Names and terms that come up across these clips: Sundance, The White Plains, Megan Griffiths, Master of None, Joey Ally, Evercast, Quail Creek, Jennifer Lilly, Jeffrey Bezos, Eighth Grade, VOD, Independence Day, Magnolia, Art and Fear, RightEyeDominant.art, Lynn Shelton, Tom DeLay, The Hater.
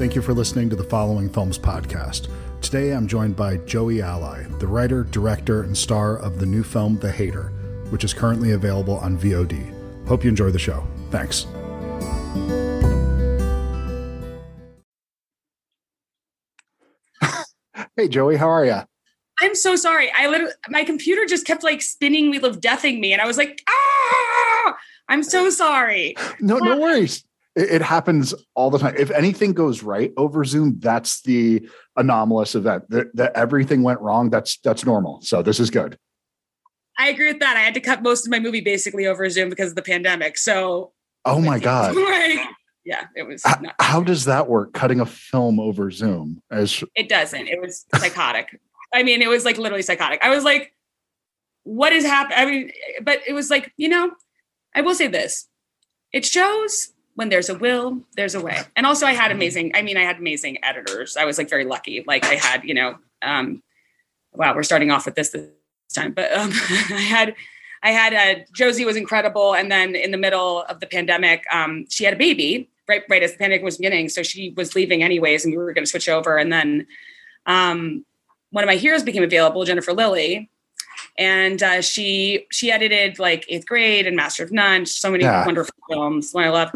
Thank you for listening to the Following Films podcast. Today I'm joined by Joey Ally, the writer, director, and star of the new film The Hater, which is currently available on VOD. Hope you enjoy the show. Thanks. Hey, Joey, how are you? I'm so sorry. My computer just kept like spinning wheel of deathing me, and I was like, ah! I'm so sorry. No worries. It happens all the time. If anything goes right over Zoom, that's the anomalous event. That everything went wrong, that's normal. So this is good. I agree with that. I had to cut most of my movie basically over Zoom because of the pandemic. So, oh my God. Like, yeah, it was. How does that work? Cutting a film over Zoom? It doesn't. It was psychotic. I mean, it was like literally psychotic. I was like, what is happening? I mean, but it was like, I will say this. It shows when there's a will, there's a way. And also I had amazing editors. I was like very lucky. Like I had, wow, we're starting off with this time, but Josie was incredible. And then in the middle of the pandemic, she had a baby right as the pandemic was beginning. So she was leaving anyways, and we were going to switch over. And then one of my heroes became available, Jennifer Lilly. And she edited like Eighth Grade and Master of None, so many wonderful films, one I love.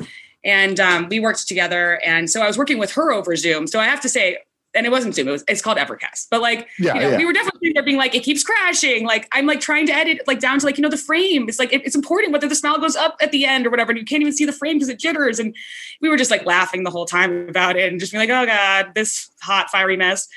And we worked together. And so I was working with her over Zoom. So I have to say, and it wasn't Zoom, it's called Evercast. But like, we were definitely there being like, it keeps crashing. Like I'm like trying to edit like down to like, the frame. It's like, it's important whether the smile goes up at the end or whatever. And you can't even see the frame because it jitters. And we were just like laughing the whole time about it and just being like, oh God, this hot fiery mess.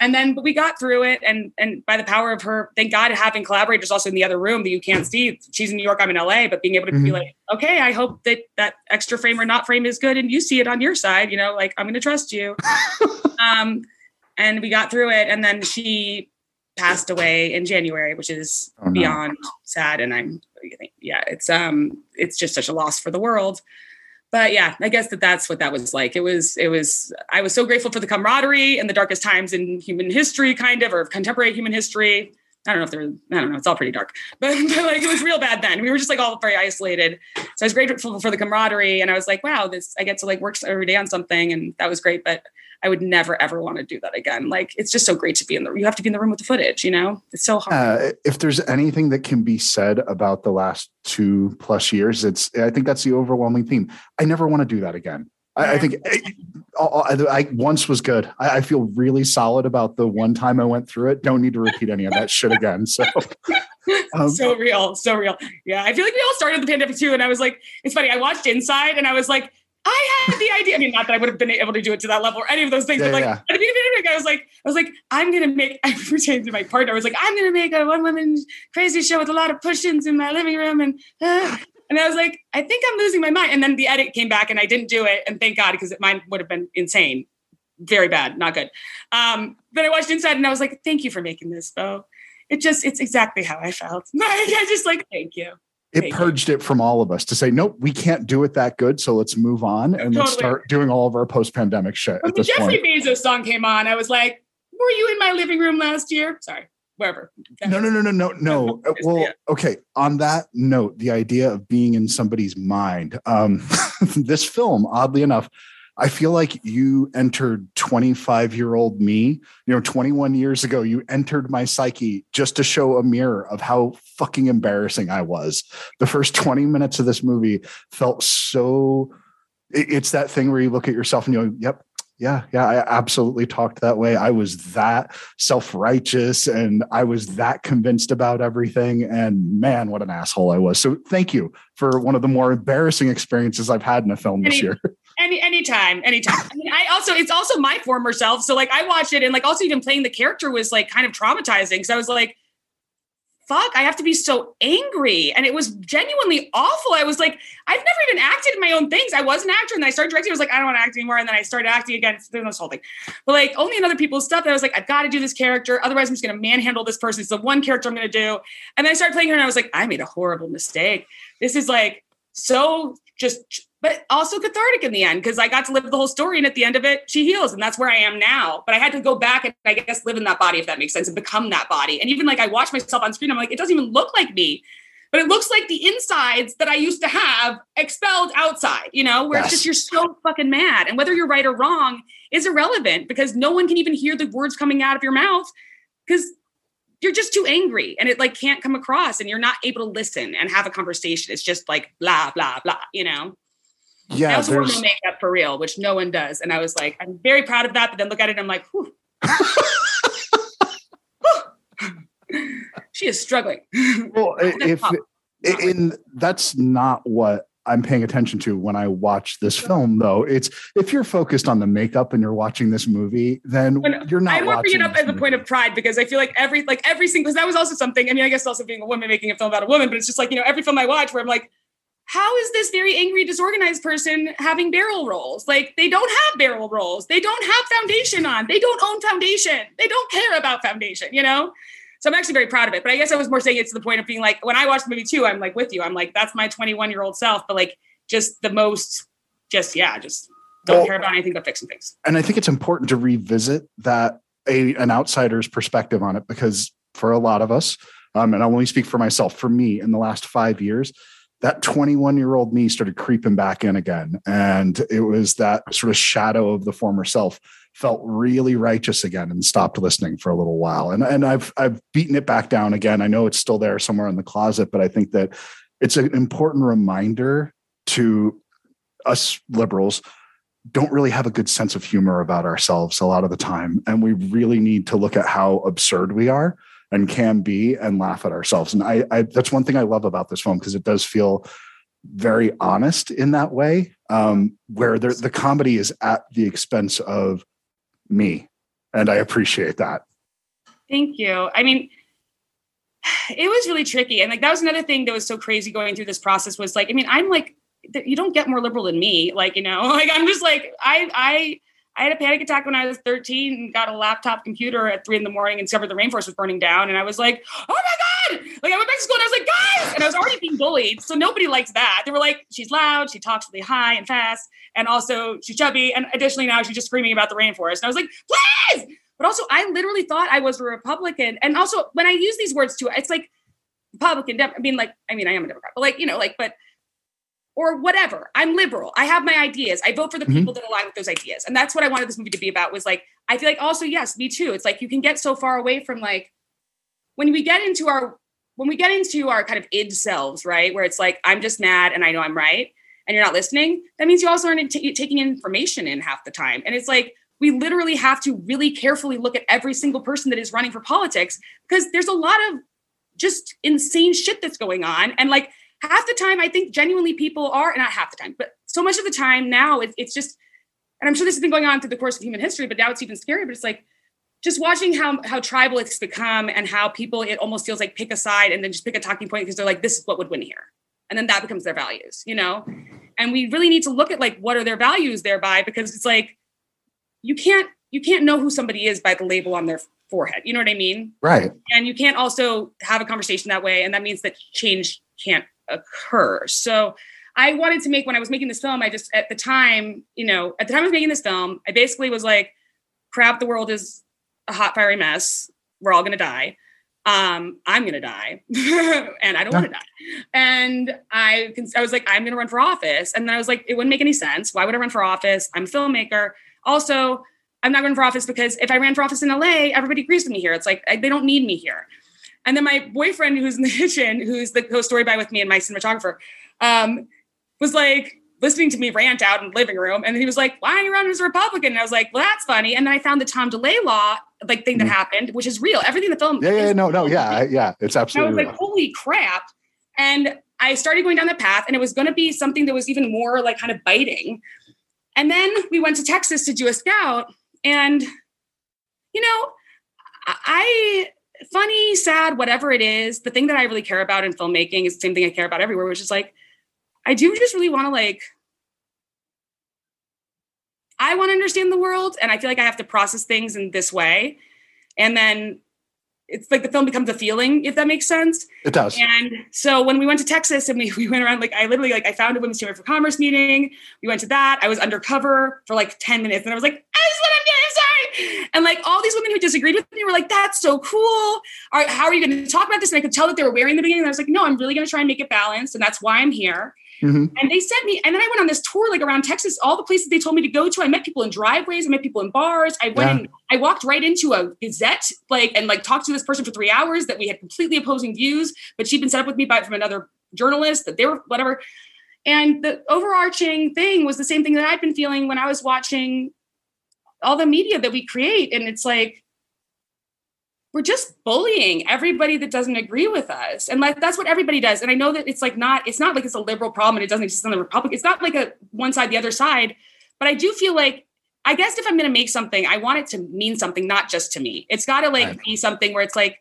And then, but we got through it. And by the power of her, thank God, having collaborators also in the other room that you can't see. She's in New York, I'm in LA, but being able to be like, okay, I hope that extra frame or not frame is good. And you see it on your side, like I'm going to trust you. And we got through it. And then she passed away in January, which is beyond sad. And it's just such a loss for the world. But yeah, I guess that's what that was like. I was so grateful for the camaraderie in the darkest times in human history, or contemporary human history. I don't know. It's all pretty dark, but like it was real bad then. We were just like all very isolated. So I was grateful for the camaraderie, and I was like, wow, I get to like work every day on something, and that was great. But I would never ever want to do that again. Like it's just so great to be you have to be in the room with the footage. It's so hard. If there's anything that can be said about the last 2+ years, I think that's the overwhelming theme. I never want to do that again. I think I once was good. I feel really solid about the one time I went through it. Don't need to repeat any of that shit again. So, so real. Yeah. I feel like we all started the pandemic too. And I was like, it's funny. I watched Inside and I was like, I had the idea. I mean, not that I would have been able to do it to that level or any of those things. Yeah, but like, at the beginning of the pandemic, I was like, I pretended to my partner. I was like, I'm going to make a one woman crazy show with a lot of push-ins in my living room. And I was like, I think I'm losing my mind. And then the edit came back and I didn't do it. And thank God, because mine would have been insane. Very bad. Not good. But I watched Inside and I was like, thank you for making this, Bo. It's exactly how I felt. I just like, thank you. It purged it from all of us to say, nope, we can't do it that good. So let's move on and let's start doing all of our post-pandemic shit. When the Jeffrey Bezos song came on, I was like, were you in my living room last year? Sorry. Wherever. No. Well, okay. On that note, the idea of being in somebody's mind, this film, oddly enough, I feel like you entered 25-year-old me, 21 years ago, you entered my psyche just to show a mirror of how fucking embarrassing I was. The first 20 minutes of this movie felt so, it's that thing where you look at yourself and you go, yep. Yeah, I absolutely talked that way. I was that self-righteous and I was that convinced about everything. And man, what an asshole I was. So thank you for one of the more embarrassing experiences I've had in a film this year. Anytime. I mean, it's also my former self. So like I watched it and like also even playing the character was like kind of traumatizing. So I was like, fuck, I have to be so angry. And it was genuinely awful. I was like, I've never even acted in my own things. I was an actor and then I started directing. I was like, I don't want to act anymore. And then I started acting again. It's this whole thing. But like only in other people's stuff. And I was like, I've got to do this character. Otherwise I'm just going to manhandle this person. It's the one character I'm going to do. And then I started playing her and I was like, I made a horrible mistake. This is like, so just, but also cathartic in the end. Cause I got to live the whole story. And at the end of it, she heals. And that's where I am now. But I had to go back and I guess live in that body, if that makes sense, and become that body. And even like, I watch myself on screen. I'm like, it doesn't even look like me, but it looks like the insides that I used to have expelled outside, you know, where it's just, you're so fucking mad. And whether you're right or wrong is irrelevant because no one can even hear the words coming out of your mouth because you're just too angry and it like can't come across and you're not able to listen and have a conversation. It's just like blah, blah, blah, you know? Yeah. I also wore my makeup for real, which no one does. And I was like, I'm very proud of that. But then look at it and I'm like, whew. She is struggling. Well, and that's not what I'm paying attention to when I watch this film, though. It's if you're focused on the makeup and you're watching this movie, then you're not. I'm bringing it up as a point of pride because I feel like every single. Because that was also something. I mean, I guess also being a woman making a film about a woman, but it's just like every film I watch where I'm like, how is this very angry, disorganized person having barrel rolls? Like they don't have barrel rolls. They don't have foundation on. They don't own foundation. They don't care about foundation. You know. So I'm actually very proud of it. But I guess I was more saying it's to the point of being like, when I watch the movie too, I'm like with you. I'm like, that's my 21-year-old self. But like just the most, just don't care about anything but fixing things. And I think it's important to revisit that an outsider's perspective on it, because for a lot of us, and I'll only speak for myself, for me in the last 5 years, that 21-year-old me started creeping back in again. And it was that sort of shadow of the former self felt really righteous again and stopped listening for a little while. And I've beaten it back down again. I know it's still there somewhere in the closet, but I think that it's an important reminder to us liberals don't really have a good sense of humor about ourselves a lot of the time. And we really need to look at how absurd we are and can be and laugh at ourselves. And I that's one thing I love about this film, because it does feel very honest in that way, where the comedy is at the expense of me. And I appreciate that. Thank you. I mean, it was really tricky. And like, that was another thing that was so crazy going through this process was like, I mean, I'm like, you don't get more liberal than me. Like, you know, like, I'm just like, I had a panic attack when I was 13 and got a laptop computer at 3 a.m. and discovered the rainforest was burning down. And I was like, oh my God. Like I went back to school and I was like, guys, and I was already being bullied. So nobody likes that. They were like, she's loud. She talks really high and fast. And also she's chubby. And additionally, now she's just screaming about the rainforest. And I was like, please. But also I literally thought I was a Republican. And also when I use these words too, it's like Republican, I am a Democrat, but like, you know, like, but or whatever. I'm liberal. I have my ideas. I vote for the people that align with those ideas. And that's what I wanted this movie to be about was like, I feel like also, yes, me too. It's like, you can get so far away from like, when we get into our kind of id selves, right? Where it's like, I'm just mad and I know I'm right. And you're not listening. That means you also aren't taking information in half the time. And it's like, we literally have to really carefully look at every single person that is running for politics because there's a lot of just insane shit that's going on. And like, half the time, I think genuinely people are, not half the time, but so much of the time now, it's just, and I'm sure this has been going on through the course of human history, but now it's even scarier, but it's like, just watching how tribal it's become and how people, it almost feels like pick a side and then just pick a talking point because they're like, this is what would win here. And then that becomes their values, you know? And we really need to look at like, what are their values thereby? Because it's like, you can't know who somebody is by the label on their forehead. You know what I mean? Right. And you can't also have a conversation that way. And that means that change can't occur. So I wanted to make, when I was making this film, I basically was like, crap, the world is a hot, fiery mess. We're all going to die. I'm going to die. And I don't want to die. And I was like, I'm going to run for office. And then I was like, it wouldn't make any sense. Why would I run for office? I'm a filmmaker. Also, I'm not running for office because if I ran for office in LA, everybody agrees with me here. It's like, they don't need me here. And then my boyfriend who's in the kitchen, who's the co-story by with me and my cinematographer, was like listening to me rant out in the living room. And he was like, why are you running as a Republican? And I was like, well, that's funny. And then I found the Tom DeLay law, like thing that happened, which is real. Everything in the film. Yeah. It's absolutely real. I was like, holy crap. And I started going down the path and it was going to be something that was even more like kind of biting. And then we went to Texas to do a scout and, you know, funny, sad, whatever it is, the thing that I really care about in filmmaking is the same thing I care about everywhere, which is like, I do just really want to like, I want to understand the world and I feel like I have to process things in this way. And then it's like the film becomes a feeling, if that makes sense. It does. And so when we went to Texas and we went around, like I literally, like I found a Women's Chamber for Commerce meeting. We went to that. I was undercover for like 10 minutes and I was like, I just want to And like all these women who disagreed with me were like, that's so cool. Right, how are you going to talk about this? And I could tell that they were wary in the beginning. And I was like, no, I'm really going to try and make it balanced. And that's why I'm here. Mm-hmm. And they sent me. And then I went on this tour, like around Texas, all the places they told me to go to. I met people in driveways. I met people in bars. I went and I walked right into a Gazette, like, and like talked to this person for 3 hours that we had completely opposing views, but she'd been set up with me by from another journalist that they were whatever. And the overarching thing was the same thing that I'd been feeling when I was watching all the media that we create. And it's like, we're just bullying everybody that doesn't agree with us. And like, that's what everybody does. And I know that it's like, it's not like it's a liberal problem and it doesn't exist on the Republican. It's not like a one side, the other side, but I do feel like, I guess if I'm going to make something, I want it to mean something, not just to me. It's got to like be something where it's like,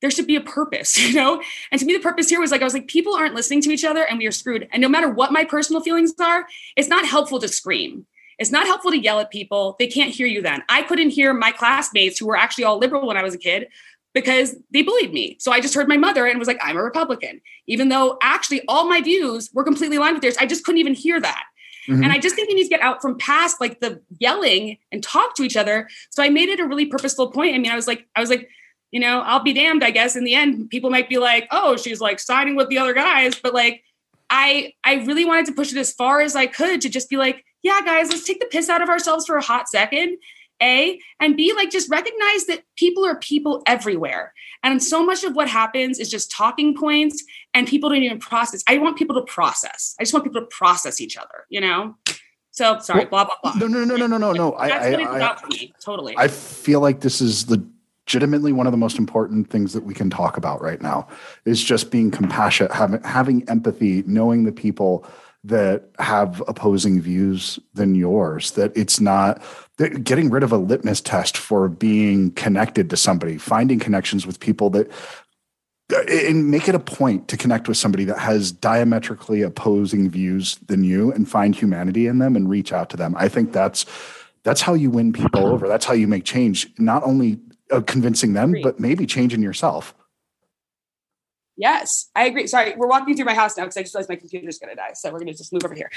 there should be a purpose, you know? And to me, the purpose here was like, I was like, people aren't listening to each other and we are screwed. And no matter what my personal feelings are, it's not helpful to scream. It's not helpful to yell at people. They can't hear you then. I couldn't hear my classmates who were actually all liberal when I was a kid because they bullied me. So I just heard my mother and was like, I'm a Republican, even though actually all my views were completely aligned with theirs. I just couldn't even hear that. Mm-hmm. And I just think we need to get out from past like the yelling and talk to each other. So I made it a really purposeful point. I mean, I was like, you know, I'll be damned, I guess. In the end, people might be like, oh, she's like siding with the other guys. But like, I really wanted to push it as far as I could to just be like, yeah, guys, let's take the piss out of ourselves for a hot second, A, and B, like just recognize that people are people everywhere. And so much of what happens is just talking points and people don't even process. I want people to process. I just want people to process each other, you know? So sorry, well, blah, blah, blah. No. That's what it's about for me, totally. I feel like this is legitimately one of the most important things that we can talk about right now is just being compassionate, having empathy, knowing the people that have opposing views than yours, that it's not that getting rid of a litmus test for being connected to somebody, finding connections with people that, and make it a point to connect with somebody that has diametrically opposing views than you and find humanity in them and reach out to them. I think that's how you win people over. That's how you make change, not only convincing them, but maybe changing yourself. Yes, I agree. Sorry, we're walking through my house now because I just realized my computer's going to die. So we're going to just move over here.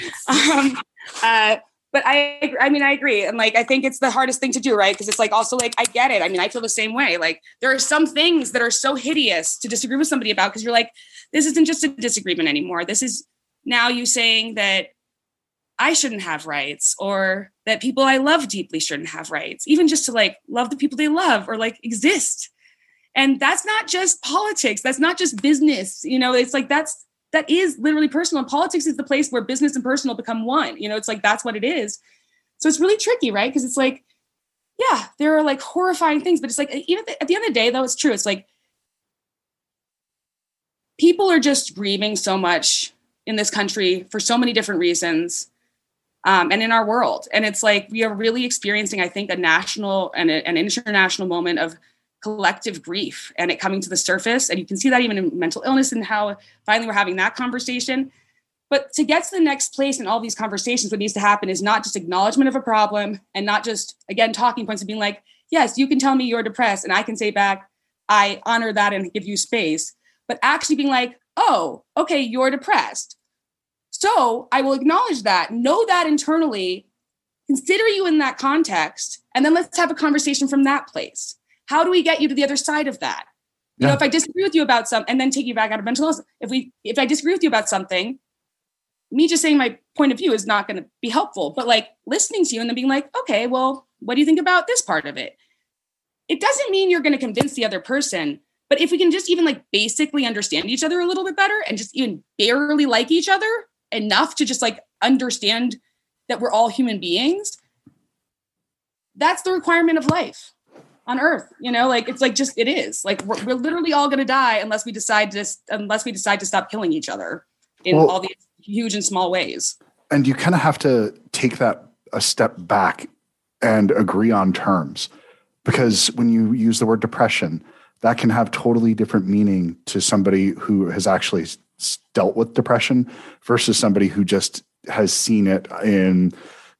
But I agree. And like, I think it's the hardest thing to do, right? Because it's like, also like, I get it. I mean, I feel the same way. Like there are some things that are so hideous to disagree with somebody about because you're like, this isn't just a disagreement anymore. This is now you saying that I shouldn't have rights or that people I love deeply shouldn't have rights, even just to like love the people they love or like exist. And that's not just politics. That's not just business. You know, it's like, that is literally personal. And politics is the place where business and personal become one, you know, it's like, that's what it is. So it's really tricky, right? Cause it's like, yeah, there are like horrifying things, but it's like, even at the end of the day though, it's true. It's like, people are just grieving so much in this country for so many different reasons. And in our world. And it's like, we are really experiencing, I think, a national and an international moment of collective grief and it coming to the surface. And you can see that even in mental illness and how finally we're having that conversation. But to get to the next place in all these conversations, what needs to happen is not just acknowledgement of a problem and not just, again, talking points of being like, yes, you can tell me you're depressed and I can say back, I honor that and give you space, but actually being like, oh, okay, you're depressed. So I will acknowledge that, know that internally, consider you in that context, and then let's have a conversation from that place. How do we get you to the other side of that? You know, if I disagree with you about something and then take you back out of mental health, if I disagree with you about something, me just saying my point of view is not going to be helpful, but like listening to you and then being like, okay, well, what do you think about this part of it? It doesn't mean you're going to convince the other person, but if we can just even like basically understand each other a little bit better and just even barely like each other enough to just like understand that we're all human beings, that's the requirement of life. On earth, you know, like, it's like, just, it is like, we're literally all going to die unless we decide to stop killing each other in all these huge and small ways. And you kind of have to take that a step back and agree on terms, because when you use the word depression, that can have totally different meaning to somebody who has actually dealt with depression versus somebody who just has seen it in,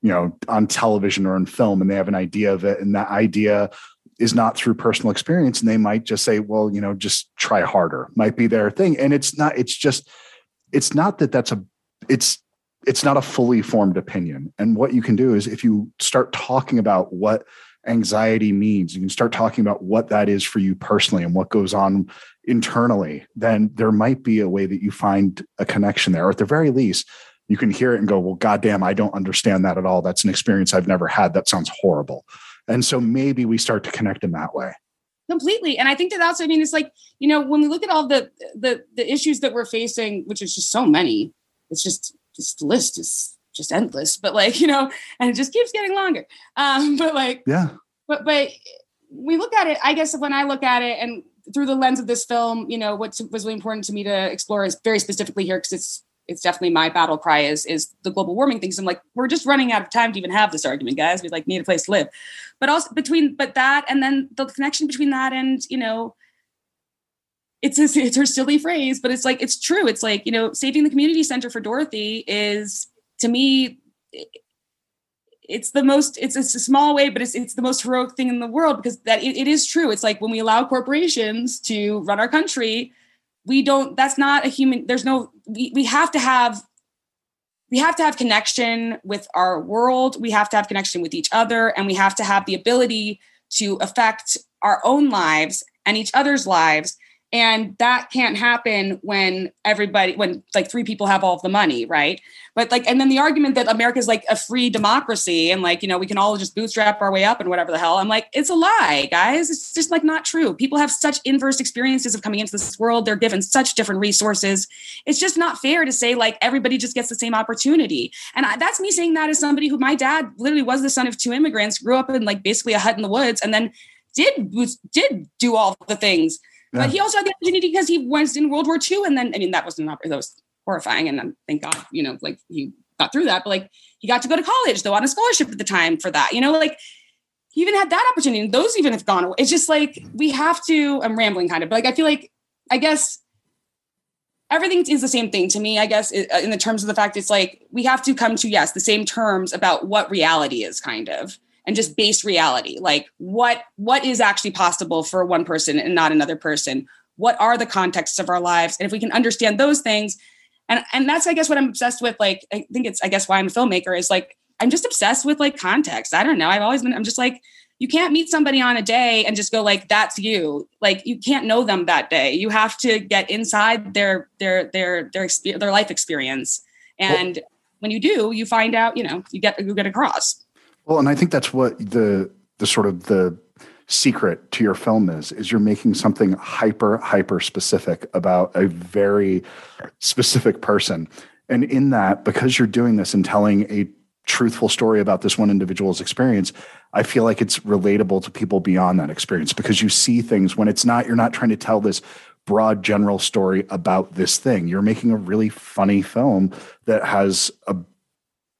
you know, on television or in film, and they have an idea of it. And that idea is not through personal experience. And they might just say, well, you know, just try harder, might be their thing. And it's not, it's just, it's not that that's a, it's not a fully formed opinion. And what you can do is if you start talking about what anxiety means, you can start talking about what that is for you personally and what goes on internally, then there might be a way that you find a connection there. Or at the very least, you can hear it and go, well, goddamn, I don't understand that at all. That's an experience I've never had. That sounds horrible. And so maybe we start to connect in that way. Completely. And I think that also, I mean, it's like, you know, when we look at all the issues that we're facing, which is just so many, it's just, this list is just endless, but like, you know, and it just keeps getting longer. But like, yeah, but we look at it, I guess when I look at it and through the lens of this film, you know, what was really important to me to explore is very specifically here, because it's definitely my battle cry is the global warming things. I'm like, we're just running out of time to even have this argument, guys. We like need a place to live, but also but that, and then the connection between that and, you know, it's her silly phrase, but it's like, it's true. It's like, you know, saving the community center for Dorothy is, to me, it's a small way, but it's the most heroic thing in the world, because that it is true. It's like when we allow corporations to run our country, that's not a human, we have to have connection with our world. We have to have connection with each other, and we have to have the ability to affect our own lives and each other's lives. And that can't happen when like three people have all of the money, right? But like, and then the argument that America is like a free democracy and like, you know, we can all just bootstrap our way up and whatever the hell. I'm like, it's a lie, guys. It's just like not true. People have such inverse experiences of coming into this world. They're given such different resources. It's just not fair to say like everybody just gets the same opportunity. And that's me saying that as somebody who, my dad literally was the son of two immigrants, grew up in like basically a hut in the woods, and then did do all the things. Yeah. But he also had the opportunity because he was in World War II. And then, I mean, that was horrifying. And thank God, you know, like he got through that, but like he got to go to college though on a scholarship at the time for that, you know, like he even had that opportunity, and those even have gone away. It's just like, we have to, I'm rambling kind of, but like, I feel like, I guess everything is the same thing to me, I guess, in the terms of the fact, it's like, we have to come to, yes, the same terms about what reality is kind of. And just base reality, like what is actually possible for one person and not another person? What are the contexts of our lives? And if we can understand those things, and that's, I guess, what I'm obsessed with. Like, I think it's, I guess, why I'm a filmmaker is like, I'm just obsessed with like context. I don't know. I'm just like, you can't meet somebody on a day and just go like, that's you. Like, you can't know them that day. You have to get inside their life experience. And when you do, you find out, you know, you get across. Well, and I think that's what the sort of the secret to your film is you're making something hyper specific about a very specific person. And in that, because you're doing this and telling a truthful story about this one individual's experience, I feel like it's relatable to people beyond that experience, because you see things when it's not, you're not trying to tell this broad general story about this thing. You're making a really funny film that has a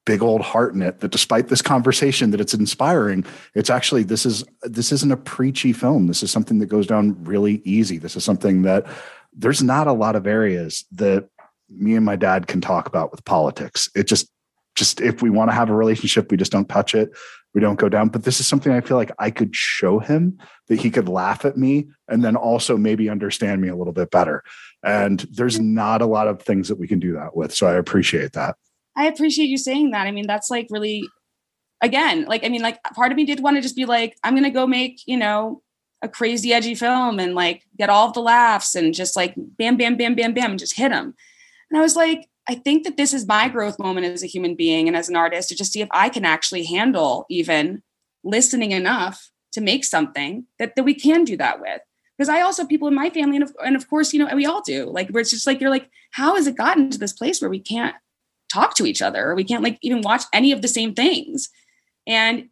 big old heart in it, that despite this conversation that it's inspiring, it's actually, this isn't a preachy film. This is something that goes down really easy. This is something that there's not a lot of areas that me and my dad can talk about with politics. It just, if we want to have a relationship, we just don't touch it. We don't go down, but this is something I feel like I could show him, that he could laugh at me and then also maybe understand me a little bit better. And there's not a lot of things that we can do that with. So I appreciate that. I appreciate you saying that. I mean, that's like really, again, like, I mean, like part of me did want to just be like, I'm going to go make, you know, a crazy edgy film and like get all of the laughs and just like bam, bam, bam, bam, bam, and just hit them. And I was like, I think that this is my growth moment as a human being and as an artist, to just see if I can actually handle even listening enough to make something that we can do that with. Because I also have people in my family, and of course, you know, we all do, like, where it's just like, you're like, how has it gotten to this place where we can't talk to each other, or we can't like even watch any of the same things? And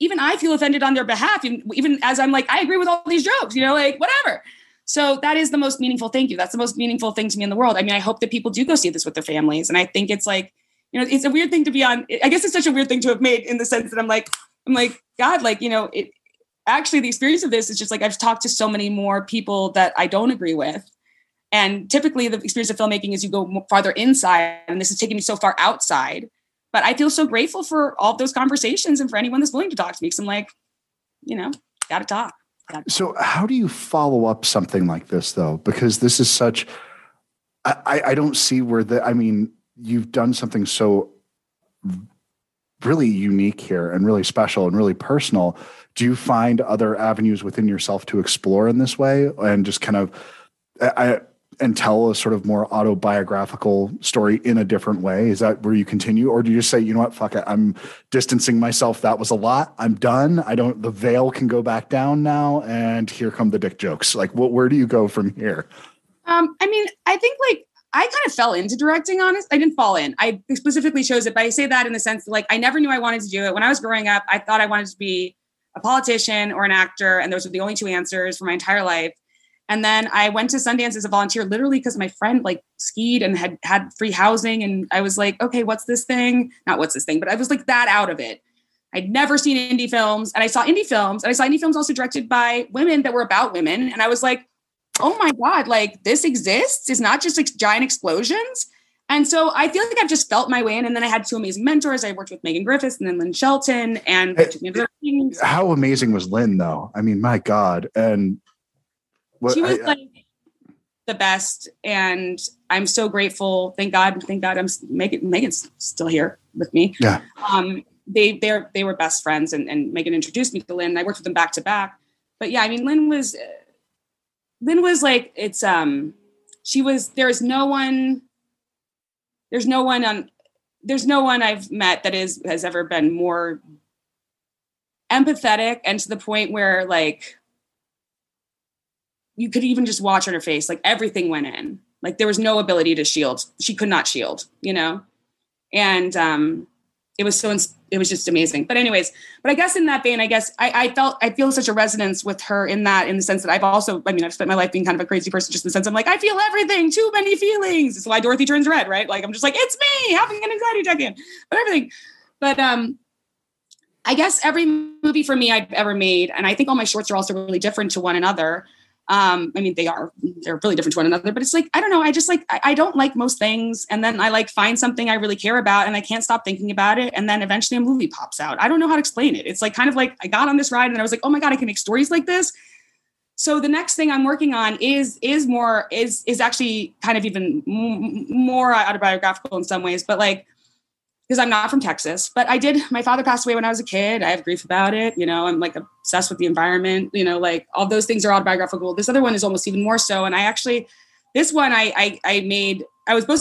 even I feel offended on their behalf, even as I'm like, I agree with all these jokes, you know, like whatever. So that is the most meaningful thing. That's the most meaningful thing to me in the world. I mean, I hope that people do go see this with their families. And I think it's like, you know, it's a weird thing to be on. I guess it's such a weird thing to have made, in the sense that I'm like, God, like, you know, it actually, the experience of this is just like, I've talked to so many more people that I don't agree with. And typically the experience of filmmaking is you go farther inside, and this is taking me so far outside, but I feel so grateful for all of those conversations and for anyone that's willing to talk to me. Cause I'm like, you know, Got to talk. So how do you follow up something like this, though? Because this is such, I don't see where the, I mean, you've done something so really unique here and really special and really personal. Do you find other avenues within yourself to explore in this way and just kind of, and tell a sort of more autobiographical story in a different way? Is that where you continue? Or do you just say, you know what, fuck it, I'm distancing myself. That was a lot. I'm done. The veil can go back down now. And here come the dick jokes. Like, where do you go from here? I mean, I think like, I kind of fell into directing, honest. I didn't fall in. I specifically chose it, but I say that in the sense that like, I never knew I wanted to do it. When I was growing up, I thought I wanted to be a politician or an actor. And those were the only two answers for my entire life. And then I went to Sundance as a volunteer, literally because my friend like skied and had free housing. And I was like, okay, what's this thing? Not what's this thing, but I was like that out of it. I'd never seen indie films. And I saw indie films. And I saw indie films also directed by women that were about women. And I was like, oh my God, like this exists. It's not just like giant explosions. And so I feel like I've just felt my way in. And then I had two amazing mentors. I worked with Megan Griffiths and then Lynn Shelton. And how amazing was Lynn though? I mean, my God. And she was like the best, and I'm so grateful. Thank God, I'm Megan's still here with me. Yeah. They were best friends, and Megan introduced me to Lynn. And I worked with them back to back. But yeah, I mean, Lynn was like there's no one I've met that has ever been more empathetic, and to the point where like, you could even just watch on her face, like everything went in, like there was no ability to shield. She could not shield, you know? And it was just amazing. But anyways, I guess in that vein, I guess I feel such a resonance with her in the sense that I've spent my life being kind of a crazy person, just in the sense I'm like, I feel everything, too many feelings. It's why Dorothy turns red, right? Like, I'm just like, it's me having an anxiety attack but everything. But, I guess every movie for me I've ever made, and I think all my shorts are also really different to one another. I mean, they're really different to one another, but it's like, I don't know. I just like, I don't like most things. And then I like find something I really care about and I can't stop thinking about it. And then eventually a movie pops out. I don't know how to explain it. It's like, kind of like I got on this ride and I was like, oh my God, I can make stories like this. So the next thing I'm working on is actually kind of even more autobiographical in some ways, but like, because I'm not from Texas, but my father passed away when I was a kid. I have grief about it. You know, I'm like obsessed with the environment, you know, like all those things are autobiographical. This other one is almost even more so. And I was supposed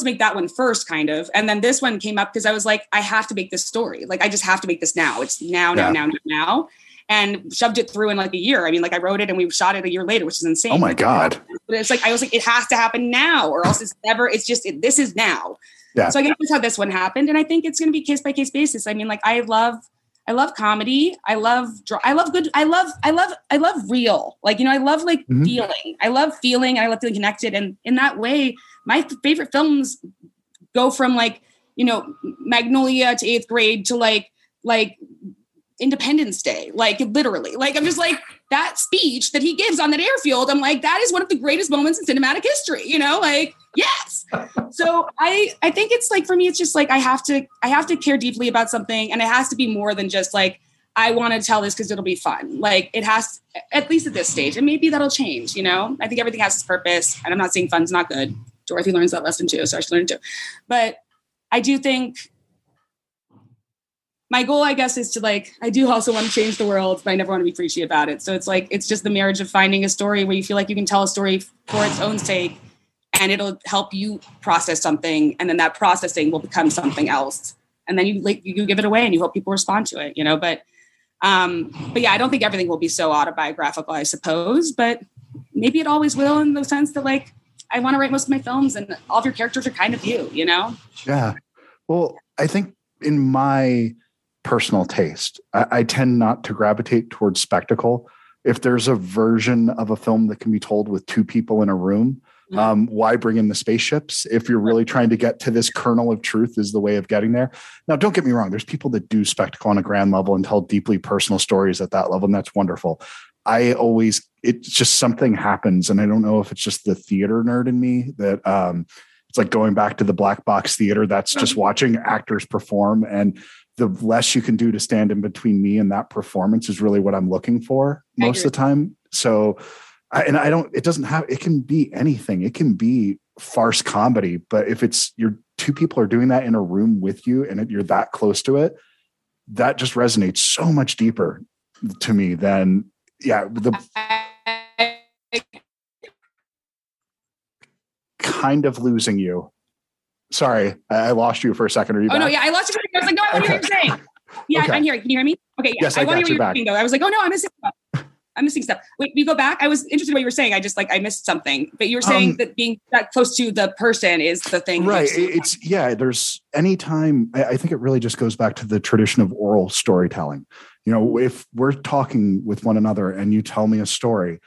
to make that one first kind of. And then this one came up because I was like, I have to make this story. Like, I just have to make this now. It's now. And shoved it through in like a year. I mean, like I wrote it and we shot it a year later, which is insane. Oh my God. But it's like, I was like, it has to happen now or else it's never, it's just, this is now. Yeah. So I guess that's how this one happened. And I think it's going to be case by case basis. I mean, like I love comedy. I love real, like, you know, I love like feeling, I love feeling. And I love feeling connected. And in that way, my favorite films go from like, you know, Magnolia to Eighth Grade to like Independence Day. Like literally, like, I'm just like that speech that he gives on that airfield. I'm like, that is one of the greatest moments in cinematic history, you know, like, yes. So I think it's like, for me, it's just like, I have to care deeply about something. And it has to be more than just like, I want to tell this cause it'll be fun. Like it has, at least at this stage, and maybe that'll change, you know, I think everything has its purpose and I'm not saying fun's not good. Dorothy learns that lesson too. So I should learn it too. But I do think my goal, I guess, is to like, I do also want to change the world, but I never want to be preachy about it. So it's like, it's just the marriage of finding a story where you feel like you can tell a story for its own sake. And it'll help you process something. And then that processing will become something else. And then you give it away and you hope people respond to it, you know, but yeah, I don't think everything will be so autobiographical, I suppose, but maybe it always will in the sense that like, I want to write most of my films and all of your characters are kind of you, you know? Yeah. Well, I think in my personal taste, I tend not to gravitate towards spectacle. If there's a version of a film that can be told with two people in a room, why bring in the spaceships if you're really trying to get to this kernel of truth is the way of getting there. Now, don't get me wrong. There's people that do spectacle on a grand level and tell deeply personal stories at that level. And that's wonderful. It's just something happens. And I don't know if it's just the theater nerd in me that It's like going back to the black box theater. That's just watching actors perform. And the less you can do to stand in between me and that performance is really what I'm looking for most of the time. So, and I don't, it doesn't have, it can be anything. It can be farce comedy, but if it's your two people are doing that in a room with you and if you're that close to it, that just resonates so much deeper to me than, kind of losing you. Sorry, I lost you for a second. Are you back? No, yeah, I lost you. I was like, no, I want to hear what you're saying. Yeah, okay. I'm here. Can you hear me? Okay, yeah. Yes, I want to hear what you're saying, though. I was like, oh, no, I'm missing stuff. Wait, you go back? I was interested in what you were saying. I just, like, I missed something. But you were saying that being that close to the person is the thing. Right. There's any time, I think it really just goes back to the tradition of oral storytelling. You know, if we're talking with one another and you tell me a story,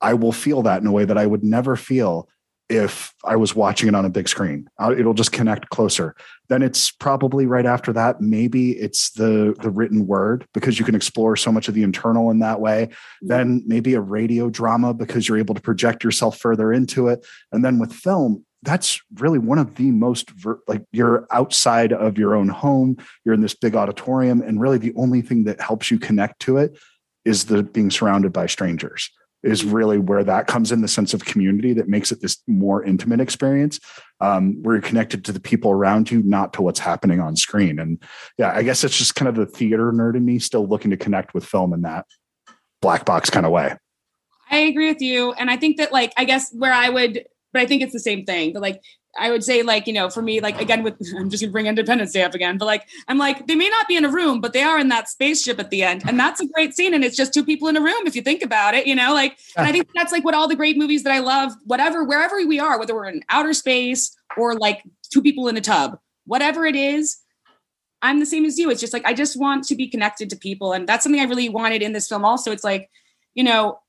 I will feel that in a way that I would never feel if I was watching it on a big screen. It'll just connect closer. Then it's probably right after that. Maybe it's the written word, because you can explore so much of the internal in that way. Then maybe a radio drama, because you're able to project yourself further into it. And then with film, that's really one of the most, you're outside of your own home. You're in this big auditorium. And really the only thing that helps you connect to it is the being surrounded by strangers. Is really where that comes in, the sense of community that makes it this more intimate experience, where you're connected to the people around you, not to what's happening on screen. And yeah, I guess it's just kind of the theater nerd in me still looking to connect with film in that black box kind of way. I agree with you. And I think that I think it's the same thing, but I would say for me, I'm just gonna bring Independence Day up again, but they may not be in a room, but they are in that spaceship at the end. And that's a great scene. And it's just two people in a room. If you think about it, and I think that's what all the great movies that I love, wherever we are, whether we're in outer space or two people in a tub, whatever it is, I'm the same as you. It's just I just want to be connected to people. And that's something I really wanted in this film. Also, it's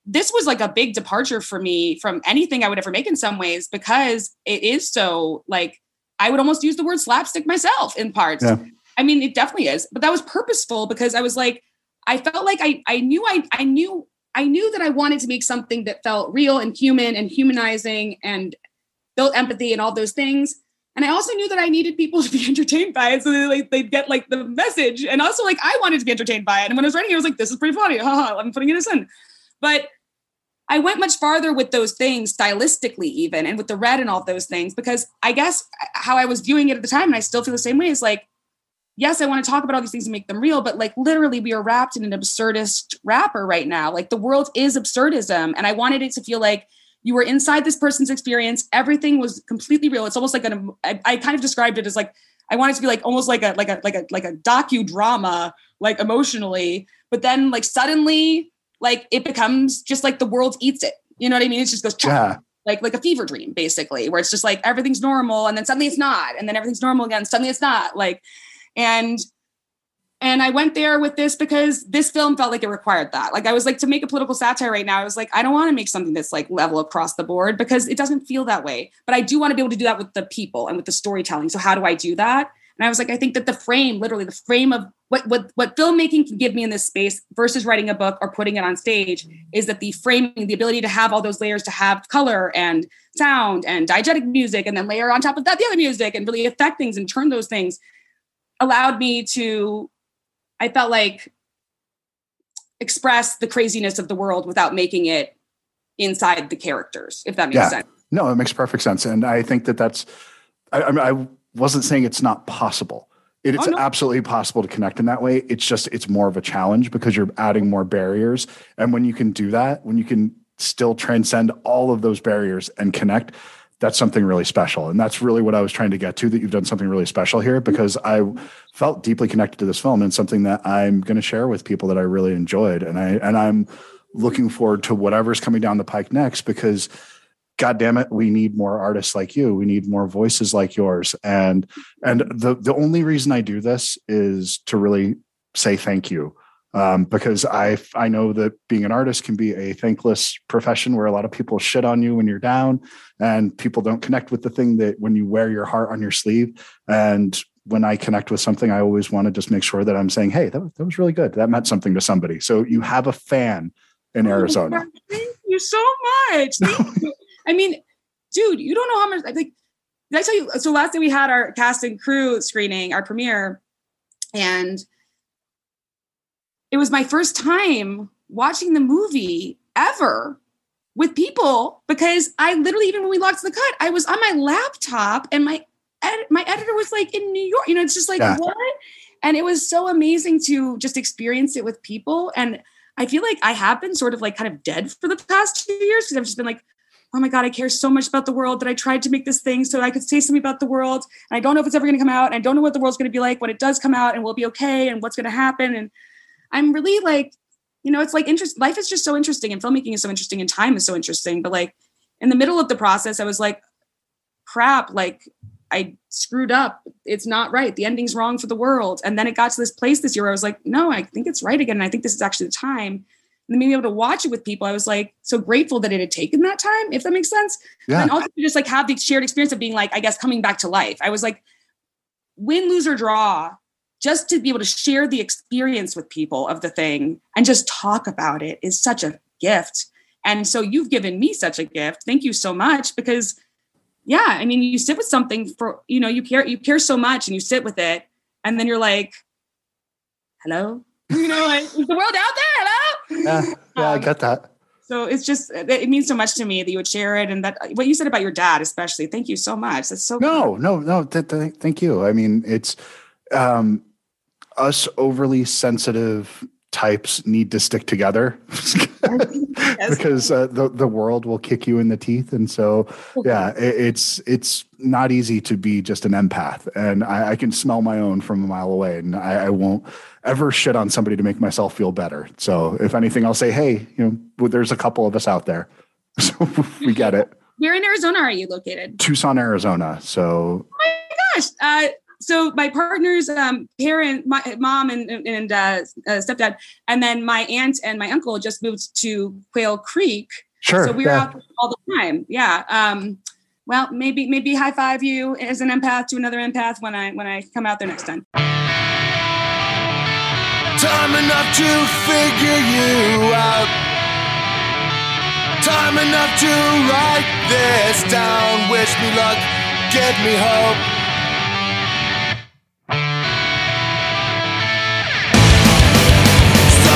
this was a big departure for me from anything I would ever make in some ways, because it is so I would almost use the word slapstick myself in parts. Yeah. I mean, it definitely is, but that was purposeful because I was I felt like I knew that I wanted to make something that felt real and human and humanizing and built empathy and all those things. And I also knew that I needed people to be entertained by it so that they'd get the message. And also I wanted to be entertained by it. And when I was writing it, I was this is pretty funny. Ha, I'm putting this in. But I went much farther with those things stylistically even, and with the red and all those things, because I guess how I was viewing it at the time, and I still feel the same way, is yes, I want to talk about all these things and make them real, but literally we are wrapped in an absurdist wrapper right now. The world is absurdism. And I wanted it to feel you were inside this person's experience. Everything was completely real. It's almost I kind of described it as I wanted it to be almost like a docudrama, emotionally, but then suddenly it becomes just the world eats it. You know what I mean? It just goes like a fever dream, basically, where it's just everything's normal. And then suddenly it's not. And then everything's normal again. Suddenly it's not and I went there with this because this film felt it required that. I was to make a political satire right now, I was I don't want to make something that's level across the board because it doesn't feel that way. But I do want to be able to do that with the people and with the storytelling. So how do I do that? And I was I think that the frame of what filmmaking can give me in this space versus writing a book or putting it on stage is that the framing, the ability to have all those layers, to have color and sound and diegetic music, and then layer on top of that the other music and really affect things and turn those things, allowed me to, I felt express the craziness of the world without making it inside the characters, if that makes sense. No, it makes perfect sense. And I think I wasn't saying it's not possible. It's absolutely possible to connect in that way. It's just, it's more of a challenge because you're adding more barriers. And when you can do that, when you can still transcend all of those barriers and connect, that's something really special. And that's really what I was trying to get to, that you've done something really special here, because I felt deeply connected to this film and something that I'm going to share with people that I really enjoyed. And I'm looking forward to whatever's coming down the pike next, because God damn it, we need more artists like you. We need more voices like yours. And the only reason I do this is to really say thank you. Because I know that being an artist can be a thankless profession where a lot of people shit on you when you're down and people don't connect with the thing that when you wear your heart on your sleeve. And when I connect with something, I always want to just make sure that I'm saying, hey, that was really good. That meant something to somebody. So you have a fan in Arizona. Thank you so much. Thank you. I mean, dude, you don't know how much Did I tell you? So last day we had our cast and crew screening, our premiere, and it was my first time watching the movie ever with people, because I literally, even when we locked the cut, I was on my laptop and my editor was like in New York, you know, it's just like, what? And it was so amazing to just experience it with people. And I feel like I have been sort of like kind of dead for the past 2 years, because I've just been like, oh my God, I care so much about the world that I tried to make this thing so I could say something about the world. And I don't know if it's ever going to come out. And I don't know what the world's going to be like when it does come out, and we'll be okay, and what's going to happen. And I'm really like, you know, it's like interest. Life is just so interesting, and filmmaking is so interesting, and time is so interesting. But like in the middle of the process, I was like, crap, like I screwed up. It's not right. The ending's wrong for the world. And then it got to this place this year where I was like, no, I think it's right again. And I think this is actually the time. And then being able to watch it with people, I was like so grateful that it had taken that time, if that makes sense. Yeah. And also to just like have the shared experience of being like, I guess, coming back to life. I was like, win, lose, or draw, just to be able to share the experience with people of the thing and just talk about it is such a gift. And so you've given me such a gift. Thank you so much, because yeah, I mean, you sit with something for, you know, you care so much, and you sit with it, and then you're like, hello, you know, like, is the world out there? Hello? Yeah, I get that. So it's just, it means so much to me that you would share it. And that what you said about your dad, especially, thank you so much. That's so thank you. I mean, it's, us overly sensitive types need to stick together because the world will kick you in the teeth. And so, yeah, it's not easy to be just an empath, and I can smell my own from a mile away, and I won't ever shit on somebody to make myself feel better. So if anything, I'll say, hey, you know, there's a couple of us out there. So we get it. Where in Arizona are you located? Tucson, Arizona. So, oh my gosh, so my partner's parent, my mom and stepdad, and then my aunt and my uncle just moved to Quail Creek. Sure. So we were out all the time. Yeah. Well, maybe high five you as an empath to another empath when I come out there next time. Time enough to figure you out. Time enough to write this down. Wish me luck. Give me hope. So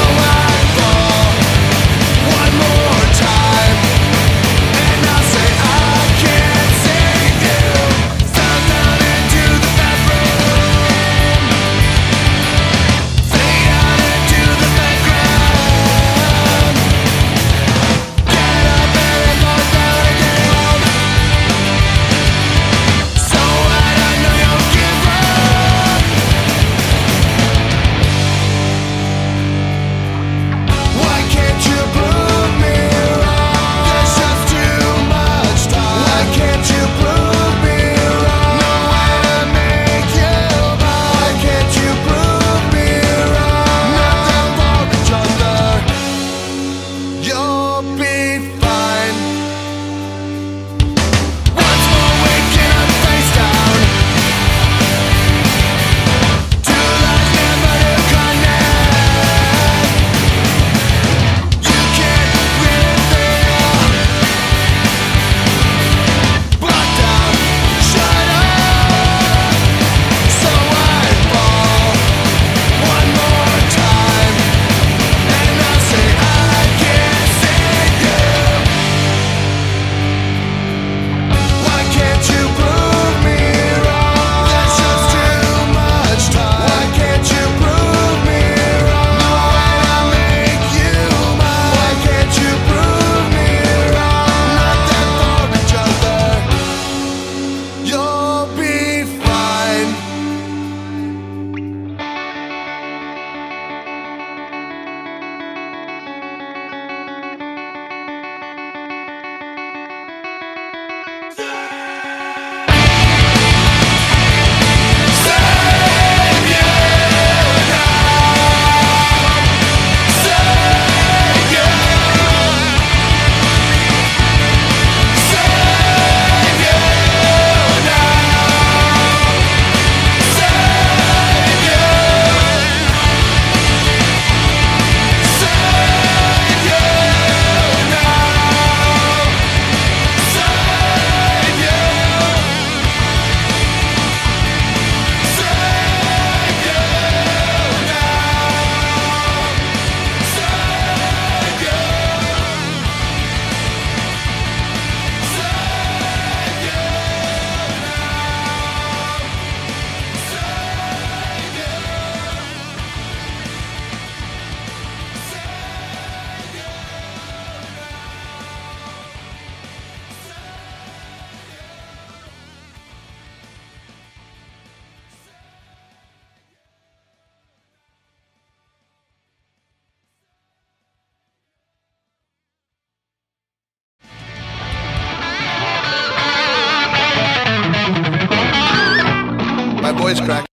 voice crack.